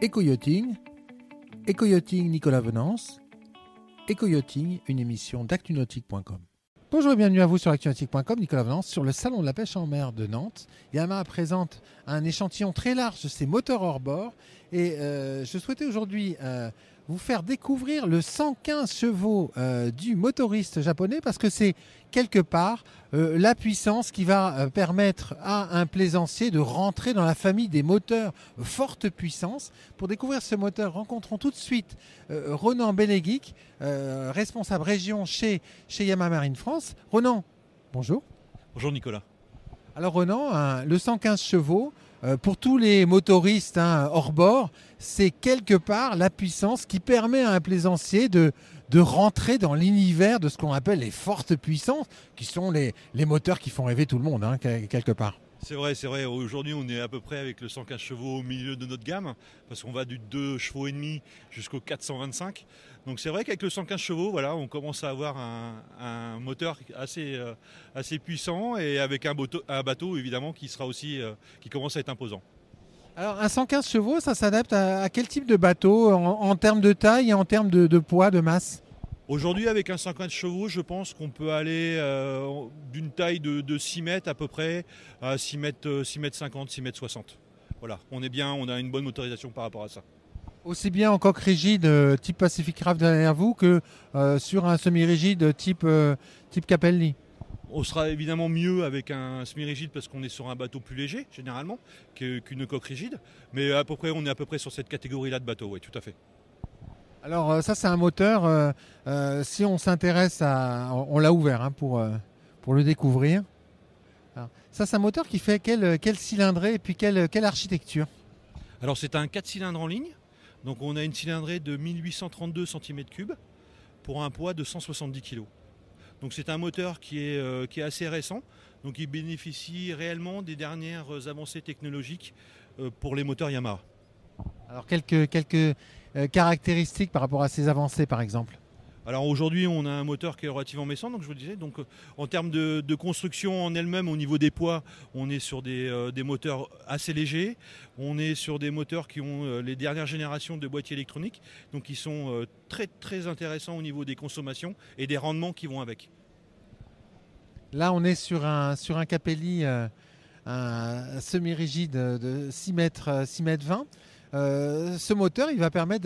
Éco-yachting, Éco-yachting Nicolas Venance, Éco-yachting, une émission d'actunautique.com. Bonjour et bienvenue à vous sur ActuNautique.com, Nicolas Venance, sur le salon de la pêche en mer de Nantes. Yamaha présente un échantillon très large de ses moteurs hors bord et je souhaitais aujourd'hui vous faire découvrir le 115 chevaux du motoriste japonais parce que c'est quelque part la puissance qui va permettre à un plaisancier de rentrer dans la famille des moteurs forte puissance. Pour découvrir ce moteur, rencontrons tout de suite Ronan Beneghic, responsable région chez Yamaha Marine France. Ronan, bonjour. Bonjour Nicolas. Alors Ronan, le 115 chevaux, pour tous les motoristes hors bord, c'est quelque part la puissance qui permet à un plaisancier de rentrer dans l'univers de ce qu'on appelle les fortes puissances, qui sont les moteurs qui font rêver tout le monde, quelque part. C'est vrai. Aujourd'hui, on est à peu près avec le 115 chevaux au milieu de notre gamme, parce qu'on va du 2 chevaux et demi jusqu'au 425. Donc c'est vrai qu'avec le 115 chevaux, voilà, on commence à avoir un moteur assez puissant et avec un bateau évidemment qui sera aussi qui commence à être imposant. Alors un 115 chevaux, ça s'adapte à quel type de bateau en termes de taille et en termes de poids, de masse? Aujourd'hui, avec un 115 chevaux, je pense qu'on peut aller d'une taille de 6 mètres à peu près à 6 mètres 50, 6 mètres 60. Voilà, on est bien, on a une bonne motorisation par rapport à ça. Aussi bien en coque rigide type Pacific Craft derrière vous que sur un semi-rigide type Capelli? On sera évidemment mieux avec un semi-rigide parce qu'on est sur un bateau plus léger généralement qu'une coque rigide. Mais à peu près, on est à peu près sur cette catégorie-là de bateau, oui, tout à fait. Alors ça c'est un moteur, si on s'intéresse on l'a ouvert pour le découvrir. Alors, ça c'est un moteur qui fait quelle cylindrée et puis quelle architecture? Alors c'est un 4 cylindres en ligne, donc on a une cylindrée de 1832 cm3 pour un poids de 170 kg. Donc c'est un moteur qui est assez récent, donc il bénéficie réellement des dernières avancées technologiques pour les moteurs Yamaha. Alors quelques caractéristiques par rapport à ces avancées par exemple? Alors aujourd'hui on a un moteur qui est relativement mécent, donc je vous le disais, donc, en termes de construction en elle-même au niveau des poids, on est sur des moteurs assez légers, on est sur des moteurs qui ont les dernières générations de boîtiers électroniques, donc qui sont très très intéressants au niveau des consommations et des rendements qui vont avec. Là on est sur un Capelli, un semi-rigide de 6 mètres 20. Ce moteur, il va permettre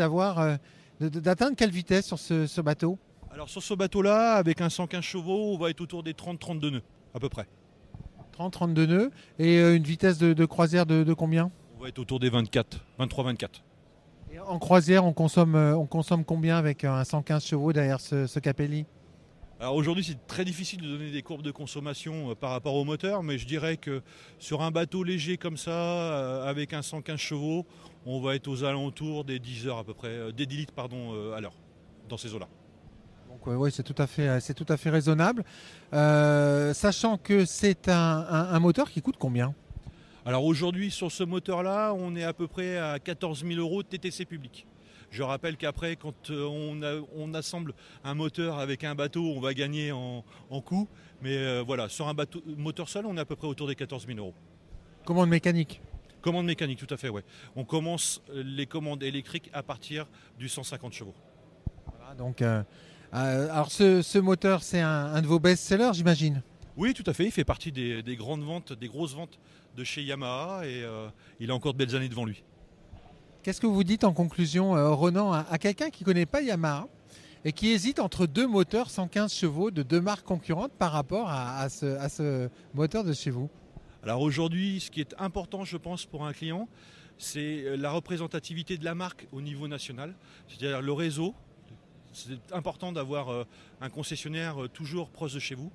d'atteindre quelle vitesse sur ce bateau? Alors sur ce bateau-là, avec un 115 chevaux, on va être autour des 30-32 nœuds à peu près. 30-32 nœuds et une vitesse de croisière de combien? On va être autour des 23-24. Et en croisière, on consomme combien avec un 115 chevaux derrière ce Capelli? Alors aujourd'hui, c'est très difficile de donner des courbes de consommation par rapport au moteur, mais je dirais que sur un bateau léger comme ça, avec un 115 chevaux, on va être aux alentours des 10 heures à peu près, des 10 litres à l'heure, dans ces eaux-là. Donc oui, c'est tout à fait raisonnable, sachant que c'est un moteur qui coûte combien? Alors aujourd'hui, sur ce moteur-là, on est à peu près à 14 000 euros TTC public. Je rappelle qu'après, quand on assemble un moteur avec un bateau, on va gagner en coût. Mais voilà, sur un moteur seul, on est à peu près autour des 14 000 euros. Commande mécanique? Commande mécanique, tout à fait, oui. On commence les commandes électriques à partir du 150 chevaux. Voilà, donc, alors ce moteur, c'est un de vos best-sellers, j'imagine? Oui, tout à fait. Il fait partie des grandes ventes, des grosses ventes de chez Yamaha. Et il a encore de belles années devant lui. Qu'est-ce que vous dites en conclusion, Ronan, à quelqu'un qui ne connaît pas Yamaha et qui hésite entre deux moteurs 115 chevaux de deux marques concurrentes par rapport à ce moteur de chez vous? Alors aujourd'hui, ce qui est important, je pense, pour un client, c'est la représentativité de la marque au niveau national, c'est-à-dire le réseau. C'est important d'avoir un concessionnaire toujours proche de chez vous.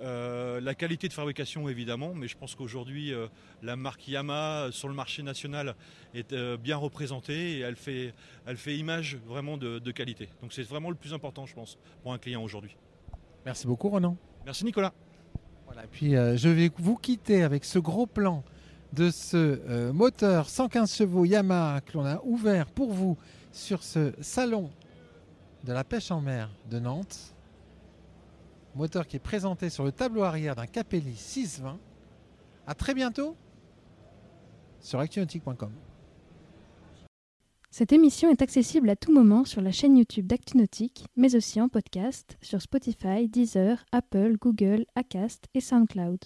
La qualité de fabrication évidemment, mais je pense qu'aujourd'hui la marque Yamaha sur le marché national est bien représentée et elle fait image vraiment de qualité. Donc c'est vraiment le plus important je pense pour un client aujourd'hui. Merci beaucoup Ronan. Merci Nicolas. Voilà, et puis je vais vous quitter avec ce gros plan de ce moteur 115 chevaux Yamaha que l'on a ouvert pour vous sur ce salon de la pêche en mer de Nantes. Moteur qui est présenté sur le tableau arrière d'un Capelli 620. À très bientôt sur ActuNautique.com. Cette émission est accessible à tout moment sur la chaîne YouTube d'ActuNautique, mais aussi en podcast, sur Spotify, Deezer, Apple, Google, Acast et SoundCloud.